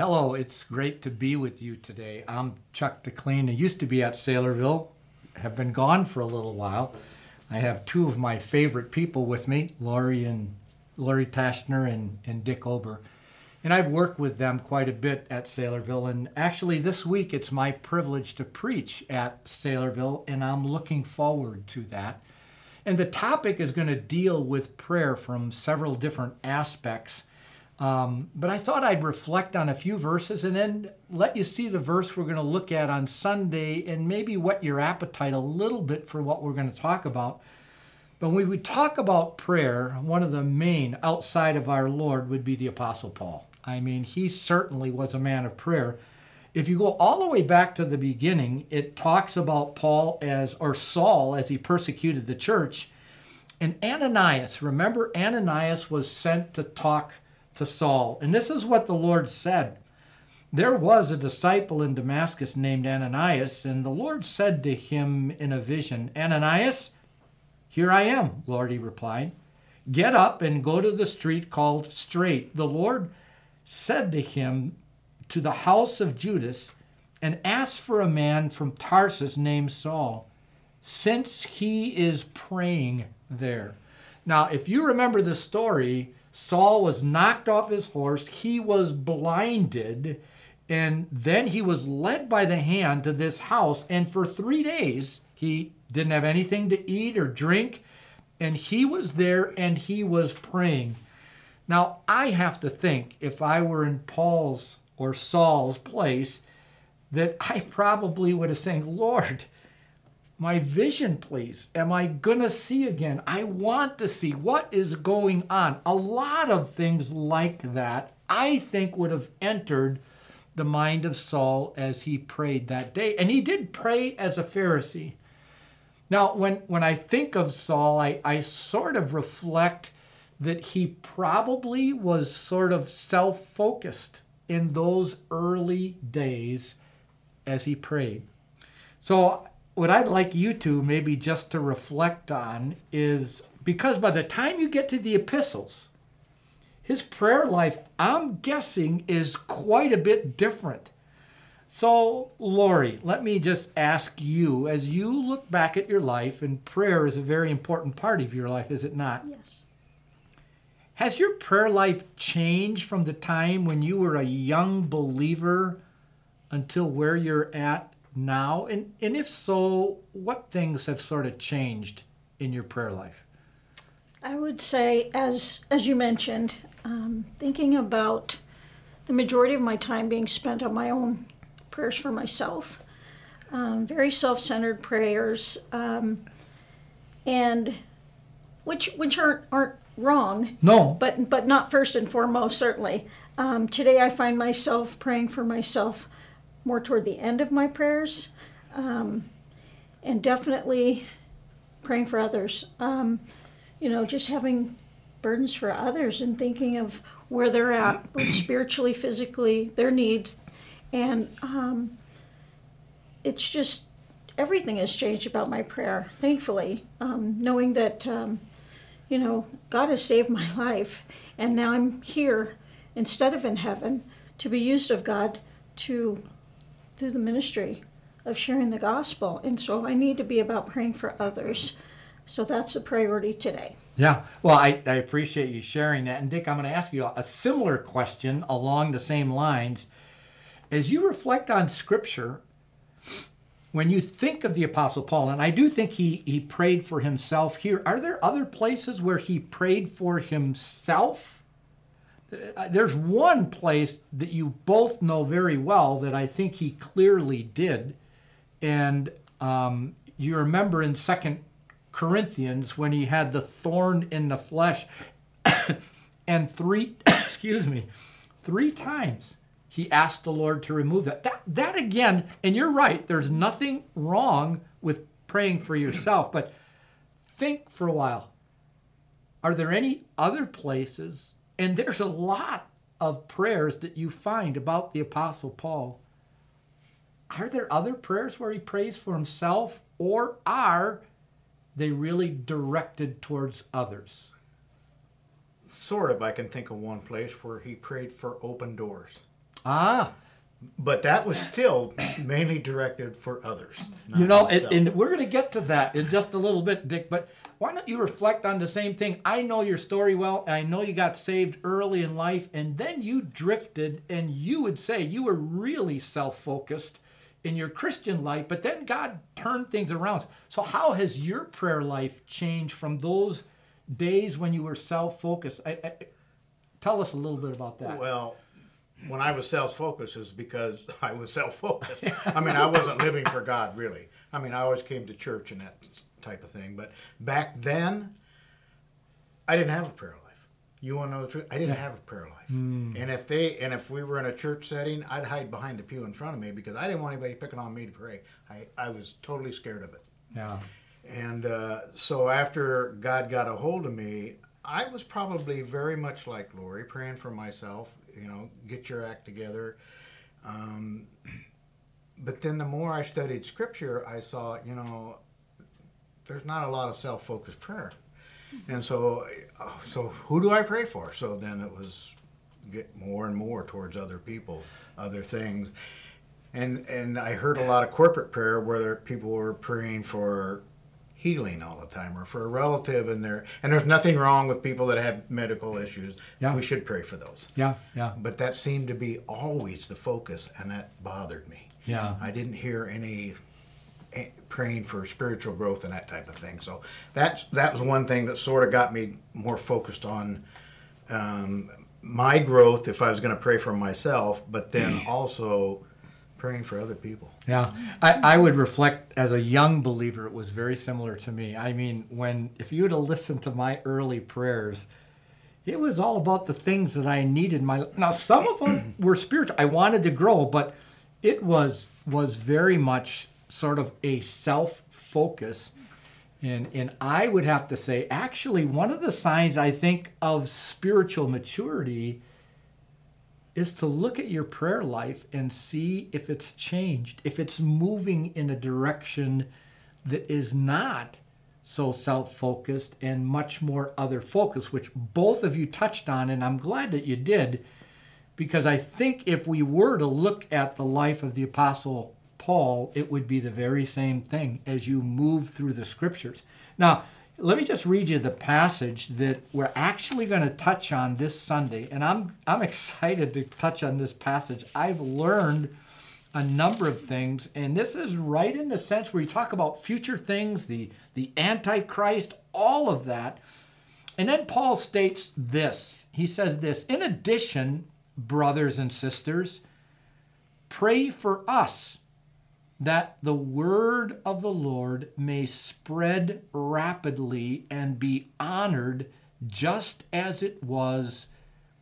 Hello, it's great to be with you today. I'm Chuck DeClean. I used to be at Saylorville, have been gone for a little while. I have two of my favorite people with me, Laurie Tashner and Dick Ober. And I've worked with them quite a bit at Saylorville, and actually this week it's my privilege to preach at Saylorville, and I'm looking forward to that. And the topic is going to deal with prayer from several different aspects, but I thought I'd reflect on a few verses and then let you see the verse we're going to look at on Sunday and maybe whet your appetite a little bit for what we're going to talk about. But when we talk about prayer, one of the main outside of our Lord would be the Apostle Paul. I mean, he certainly was a man of prayer. If you go all the way back to the beginning, it talks about Saul as he persecuted the church. And Ananias, remember, Ananias was sent to talk to Saul. And this is what the Lord said. There was a disciple in Damascus named Ananias, and the Lord said to him in a vision, Ananias, here I am, Lord, he replied. Get up and go to the street called Straight. The Lord said to him, to the house of Judas, and ask for a man from Tarsus named Saul, since he is praying there. Now, if you remember the story, Saul was knocked off his horse, he was blinded, and then he was led by the hand to this house, and for 3 days he didn't have anything to eat or drink, and he was there and he was praying. Now, I have to think, if I were in Paul's or Saul's place, that I probably would have said, Lord, my vision, please. Am I going to see again? I want to see what is going on. A lot of things like that, I think, would have entered the mind of Saul as he prayed that day. And he did pray as a Pharisee. Now, when I think of Saul, I sort of reflect that he probably was sort of self-focused in those early days as he prayed. So what I'd like you to maybe just to reflect on is, because by the time you get to the epistles, his prayer life, I'm guessing, is quite a bit different. So, Laurie, let me just ask you, as you look back at your life, and prayer is a very important part of your life, is it not? Yes. Has your prayer life changed from the time when you were a young believer until where you're at now? And if so, what things have sort of changed in your prayer life? I would say, as you mentioned, thinking about the majority of my time being spent on my own prayers for myself, very self-centered prayers, and which aren't wrong. No. But not first and foremost, certainly. Today I find myself praying for myself more toward the end of my prayers, and definitely praying for others. Just having burdens for others and thinking of where they're at, both spiritually, physically, their needs. And it's just, everything has changed about my prayer, thankfully, knowing that God has saved my life, and now I'm here instead of in heaven to be used of God to do the ministry of sharing the gospel. And so I need to be about praying for others. So that's the priority today. Yeah. Well, I appreciate you sharing that. And Dick, I'm going to ask you a similar question along the same lines. As you reflect on Scripture, when you think of the Apostle Paul, and I do think he prayed for himself here, are there other places where he prayed for himself? There's one place that you both know very well that I think he clearly did. And you remember in 2 Corinthians when he had the thorn in the flesh, and three times he asked the Lord to remove that. That again, and you're right, there's nothing wrong with praying for yourself, but think for a while. Are there any other places, and there's a lot of prayers that you find about the Apostle Paul, are there other prayers where he prays for himself, or are they really directed towards others? Sort of, I can think of one place where he prayed for open doors. Ah. But that was still mainly directed for others. You know, and we're going to get to that in just a little bit, Dick, but why don't you reflect on the same thing? I know your story well, and I know you got saved early in life, and then you drifted, and you would say you were really self-focused in your Christian life, but then God turned things around. So how has your prayer life changed from those days when you were self-focused? Tell us a little bit about that. Well, when I was self-focused, is because I was self-focused. I mean, I wasn't living for God, really. I mean, I always came to church and that type of thing. But back then, I didn't have a prayer life. You want to know the truth? I didn't have a prayer life. Mm. And if we were in a church setting, I'd hide behind the pew in front of me because I didn't want anybody picking on me to pray. I was totally scared of it. Yeah. And so after God got a hold of me, I was probably very much like Laurie, praying for myself. You know, get your act together. But then the more I studied Scripture, I saw, you know, there's not a lot of self-focused prayer. And so who do I pray for? So then it was get more and more towards other people, other things. And I heard a lot of corporate prayer where people were praying for healing all the time or for a relative in there. And there's nothing wrong with people that have medical issues. Yeah. We should pray for those. Yeah, yeah. But that seemed to be always the focus, and that bothered me. Yeah. I didn't hear any praying for spiritual growth and that type of thing. So that was one thing that sort of got me more focused on my growth if I was going to pray for myself, but then also praying for other people. Yeah. I would reflect as a young believer, it was very similar to me. I mean, if you would have listened to my early prayers, it was all about the things that I needed in my life. Now, some of them were spiritual. I wanted to grow, but it was very much sort of a self-focus. And I would have to say, actually, one of the signs I think of spiritual maturity is to look at your prayer life and see if it's changed, if it's moving in a direction that is not so self-focused and much more other-focused, which both of you touched on, and I'm glad that you did, because I think if we were to look at the life of the Apostle Paul, it would be the very same thing as you move through the Scriptures. Now, let me just read you the passage that we're actually going to touch on this Sunday, and I'm excited to touch on this passage. I've learned a number of things, and this is right in the sense where you talk about future things, the Antichrist, all of that. And then Paul states this. He says this, "In addition, brothers and sisters, pray for us, that the word of the Lord may spread rapidly and be honored just as it was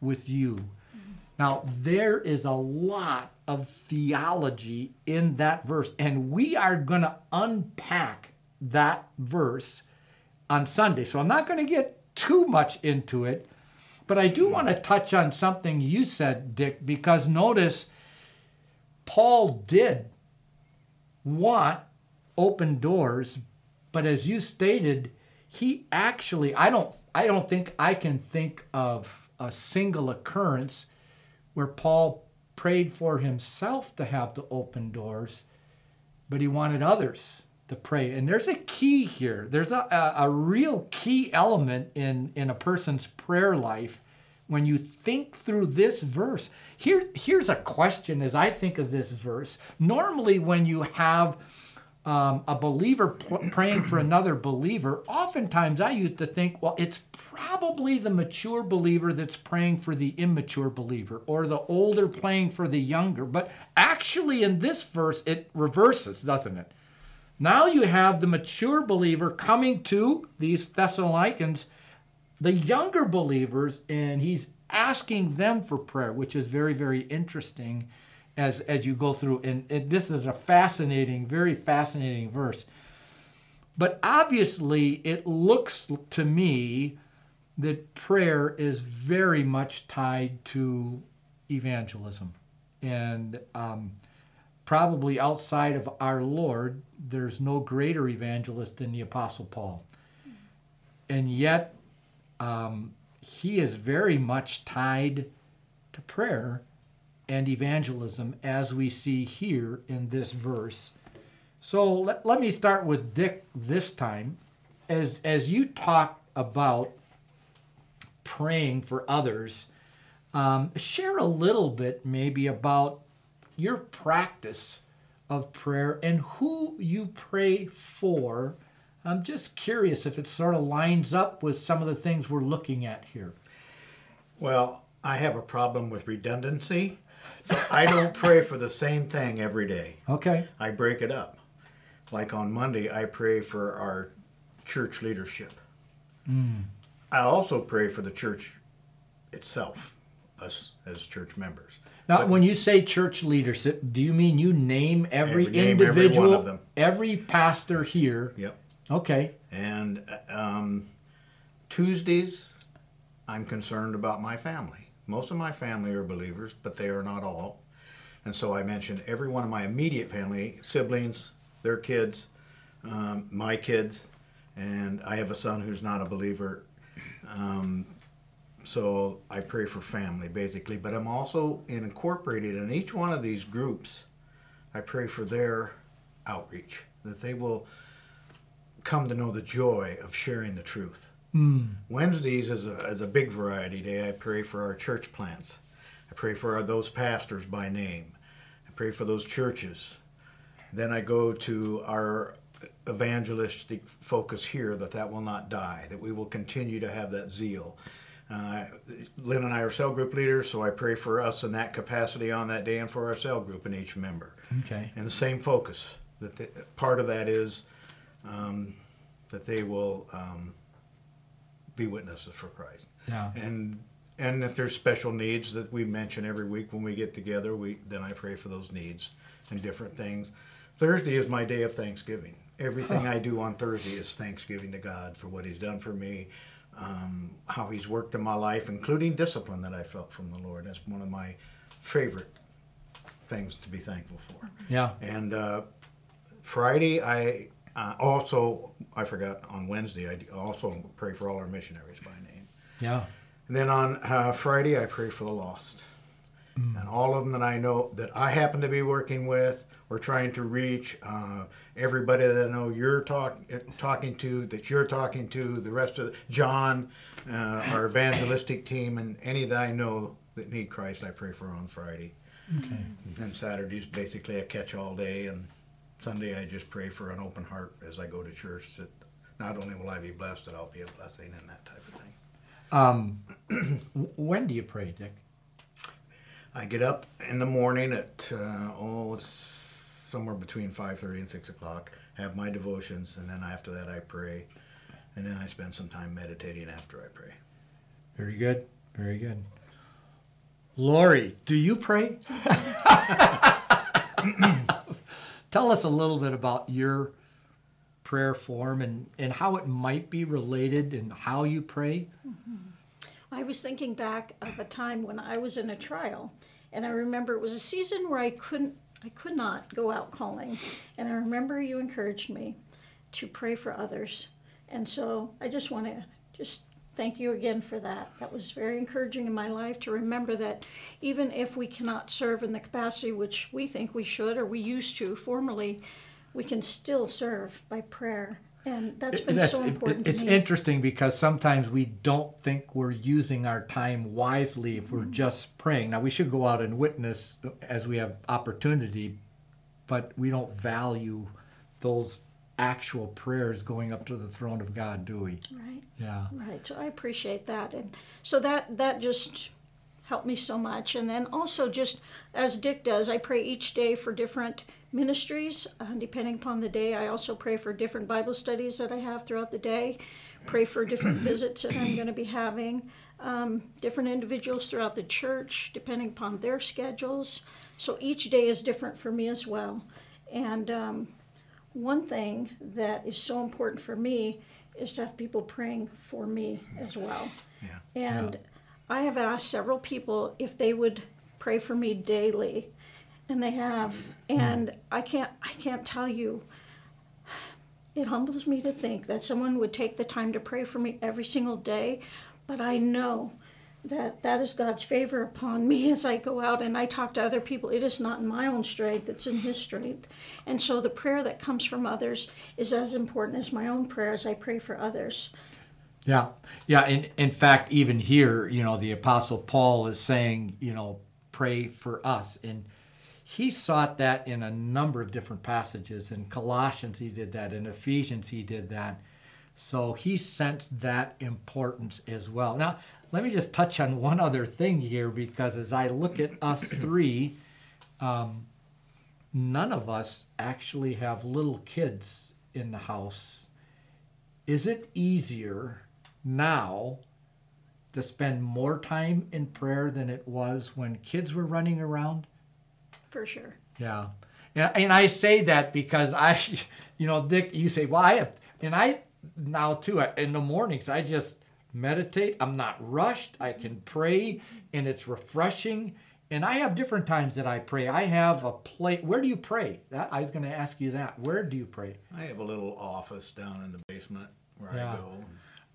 with you." Mm-hmm. Now, there is a lot of theology in that verse, and we are going to unpack that verse on Sunday. So I'm not going to get too much into it, but I do want to touch on something you said, Dick, because notice Paul did want open doors, but as you stated, he actually, I don't think I can think of a single occurrence where Paul prayed for himself to have the open doors, but he wanted others to pray. And there's a key here. There's a real key element in a person's prayer life when you think through this verse. Here's a question as I think of this verse. Normally when you have a believer praying for another believer, oftentimes I used to think, well, it's probably the mature believer that's praying for the immature believer, or the older praying for the younger. But actually in this verse, it reverses, doesn't it? Now you have the mature believer coming to these Thessalonians, the younger believers, and he's asking them for prayer, which is very, very interesting as you go through. And this is a fascinating, very fascinating verse. But obviously, it looks to me that prayer is very much tied to evangelism. And probably outside of our Lord, there's no greater evangelist than the Apostle Paul. And yet, he is very much tied to prayer and evangelism, as we see here in this verse. So let me start with Dick this time. As you talk about praying for others, share a little bit maybe about your practice of prayer and who you pray for. I'm just curious if it sort of lines up with some of the things we're looking at here. Well, I have a problem with redundancy, so I don't pray for the same thing every day. Okay. I break it up. Like on Monday, I pray for our church leadership. Mm. I also pray for the church itself, us as church members. Now, but when you say church leadership, do you mean you name every individual, every one of them, every pastor here? Yep. Okay. And Tuesdays, I'm concerned about my family. Most of my family are believers, but they are not all. And so I mention every one of my immediate family, siblings, their kids, my kids, and I have a son who's not a believer. So I pray for family, basically. But I'm also incorporated in each one of these groups. I pray for their outreach, that they will come to know the joy of sharing the truth. Mm. Wednesdays is a big variety day. I pray for our church plants. I pray for those pastors by name. I pray for those churches. Then I go to our evangelistic focus here, that will not die, that we will continue to have that zeal. Lynn and I are cell group leaders, so I pray for us in that capacity on that day and for our cell group and each member. Okay. And the same focus. Part of that is that they will be witnesses for Christ. Yeah. And if there's special needs that we mention every week when we get together, then I pray for those needs and different things. Thursday is my day of Thanksgiving. Everything I do on Thursday is thanksgiving to God for what He's done for me, how He's worked in my life, including discipline that I felt from the Lord. That's one of my favorite things to be thankful for. Yeah. And Friday, on Wednesday, I also pray for all our missionaries by name. Yeah. And then on Friday, I pray for the lost. Mm. And all of them that I know that I happen to be working with or trying to reach, everybody that I know you're talking to, that you're talking to, the rest of John, our evangelistic team, and any that I know that need Christ, I pray for on Friday. Okay. And Saturday's basically a catch-all day, and Sunday, I just pray for an open heart as I go to church, that not only will I be blessed, but I'll be a blessing and that type of thing. When do you pray, Dick? I get up in the morning at, it's somewhere between 5:30 and 6 o'clock, have my devotions, and then after that I pray, and then I spend some time meditating after I pray. Very good, very good. Laurie, do you pray? Tell us a little bit about your prayer form and how it might be related and how you pray. Mm-hmm. I was thinking back of a time when I was in a trial, and I remember it was a season where I could not go out calling, and I remember you encouraged me to pray for others, and so I just want to thank you again for that. That was very encouraging in my life to remember that even if we cannot serve in the capacity which we think we should or we used to formerly, we can still serve by prayer. And that's so important to me. It's interesting because sometimes we don't think we're using our time wisely if we're just praying. Now, we should go out and witness as we have opportunity, but we don't value those actual prayers going up to the throne of God, do we? Right. Yeah. Right. So I appreciate that. And so that just helped me so much. And then also just as Dick does, I pray each day for different ministries. Depending upon the day, I also pray for different Bible studies that I have throughout the day, pray for different visits that I'm going to be having, different individuals throughout the church, depending upon their schedules. So each day is different for me as well. And one thing that is so important for me is to have people praying for me as well. Yeah. And I have asked several people if they would pray for me daily, and they have. And I can't tell you, it humbles me to think that someone would take the time to pray for me every single day, but I know that is God's favor upon me as I go out and I talk to other people. It is not in my own strength, it's in His strength. And so the prayer that comes from others is as important as my own prayer as I pray for others. Yeah, yeah. And in fact, even here, you know, the Apostle Paul is saying, you know, pray for us. And he sought that in a number of different passages. In Colossians, he did that. In Ephesians, he did that. So he sensed that importance as well. Now, let me just touch on one other thing here, because as I look at us three, none of us actually have little kids in the house. Is it easier now to spend more time in prayer than it was when kids were running around? For sure. Yeah. And I say that because I, you know, Dick, you say, well, I have, and I now too, in the mornings, I just meditate. I'm not rushed. I can pray, and it's refreshing. And I have different times that I pray. I have a place. Where do you pray? I was going to ask you that. Where do you pray? I have a little office down in the basement where I go.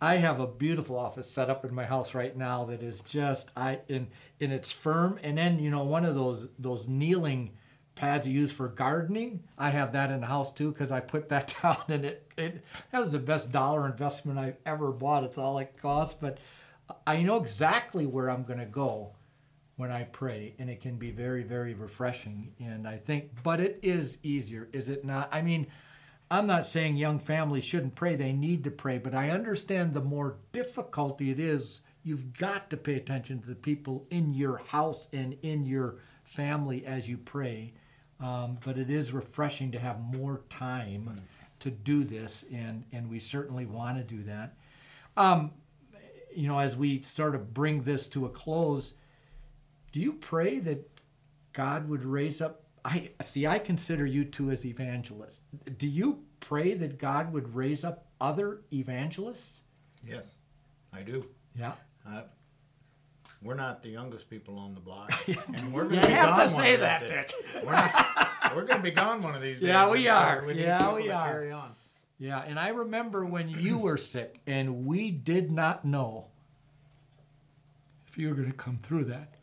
I have a beautiful office set up in my house right now that is just and it's firm. And then, you know, one of those kneeling pads you use for gardening, I have that in the house too, because I put that down, and it that was the best dollar investment I've ever bought. It's all it costs, but I know exactly where I'm going to go when I pray, and it can be very, very refreshing. And I think, but it is easier, is it not? I mean, I'm not saying young families shouldn't pray. They need to pray. But I understand the more difficulty it is, you've got to pay attention to the people in your house and in your family as you pray. But it is refreshing to have more time to do this, and we certainly want to do that. You know, as we sort of bring this to a close, do you pray that God would raise up? I consider you two as evangelists. Do you pray that God would raise up other evangelists? Yes, I do. Yeah. We're not the youngest people on the block, and we're going to be gone. You have to say that, Dick. We're going to be gone one of these days. Yeah, we are. So we need people to carry on. Yeah, and I remember when you were sick, and we did not know if you were going to come through that.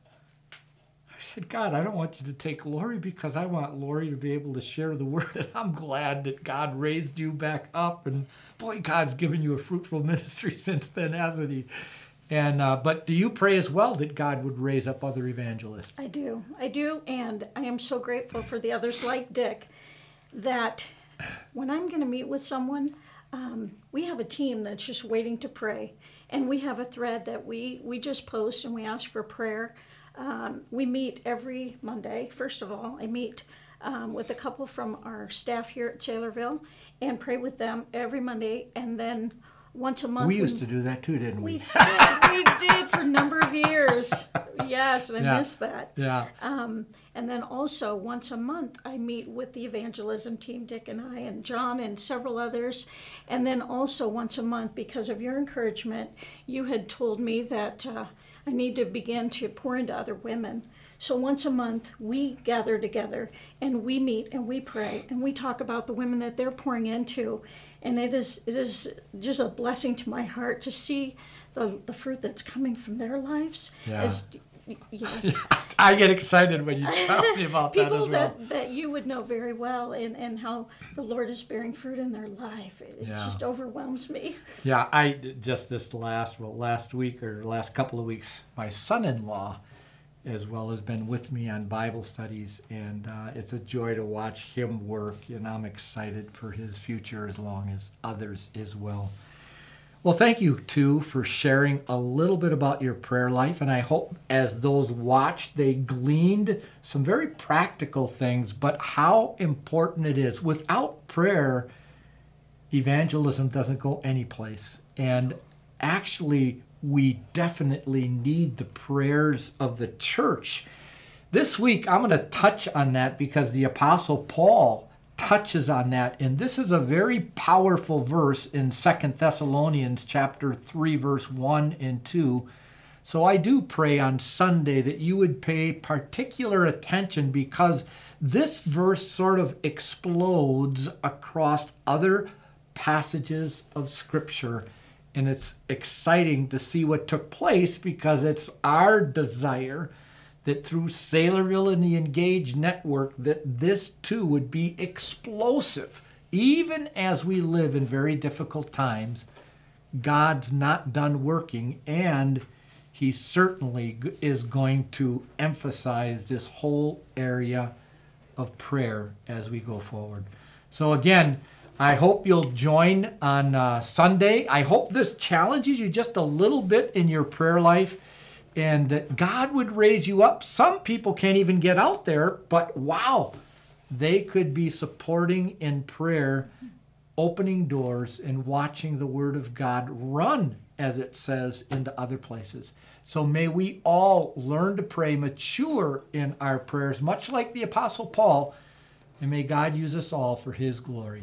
I said, God, I don't want you to take Laurie, because I want Laurie to be able to share the word. And I'm glad that God raised you back up. And boy, God's given you a fruitful ministry since then, hasn't He? And but do you pray as well that God would raise up other evangelists? I do. And I am so grateful for the others like Dick, that when I'm going to meet with someone, we have a team that's just waiting to pray. And we have a thread that we just post, and we ask for prayer. We meet every Monday. First of all, I meet with a couple from our staff here at Saylorville and pray with them every Monday. And then once a month... We used to do that too, didn't we? We did for a number of years. Yes, and I missed that. Yeah. And then also once a month, I meet with the evangelism team, Dick and I and John and several others. And then also once a month, because of your encouragement, you had told me that... I need to begin to pour into other women. So once a month, we gather together, and we meet, and we pray, and we talk about the women that they're pouring into. And it is just a blessing to my heart to see the fruit that's coming from their lives. Yeah. Yes. I get excited when you tell me about that as well. People that you would know very well, and how the Lord is bearing fruit in their life. It just overwhelms me. Yeah, I just this last week or last couple of weeks, my son-in-law as well has been with me on Bible studies, and it's a joy to watch him work, and I'm excited for his future as long as others as well. Well, thank you, too, for sharing a little bit about your prayer life. And I hope as those watched, they gleaned some very practical things, but how important it is. Without prayer, evangelism doesn't go anyplace. And actually, we definitely need the prayers of the church. This week, I'm going to touch on that because the Apostle Paul touches on that, and this is a very powerful verse in 2 Thessalonians chapter 3, verse 1 and 2. So I do pray on Sunday that you would pay particular attention, because this verse sort of explodes across other passages of Scripture, And it's exciting to see what took place, because it's our desire that through Saylorville and the Engage Network, that this too would be explosive. Even as we live in very difficult times, God's not done working, and He certainly is going to emphasize this whole area of prayer as we go forward. So again, I hope you'll join on Sunday. I hope this challenges you just a little bit in your prayer life, and that God would raise you up. Some people can't even get out there, but wow, they could be supporting in prayer, opening doors, and watching the Word of God run, as it says, into other places. So may we all learn to pray, mature in our prayers, much like the Apostle Paul, and may God use us all for His glory.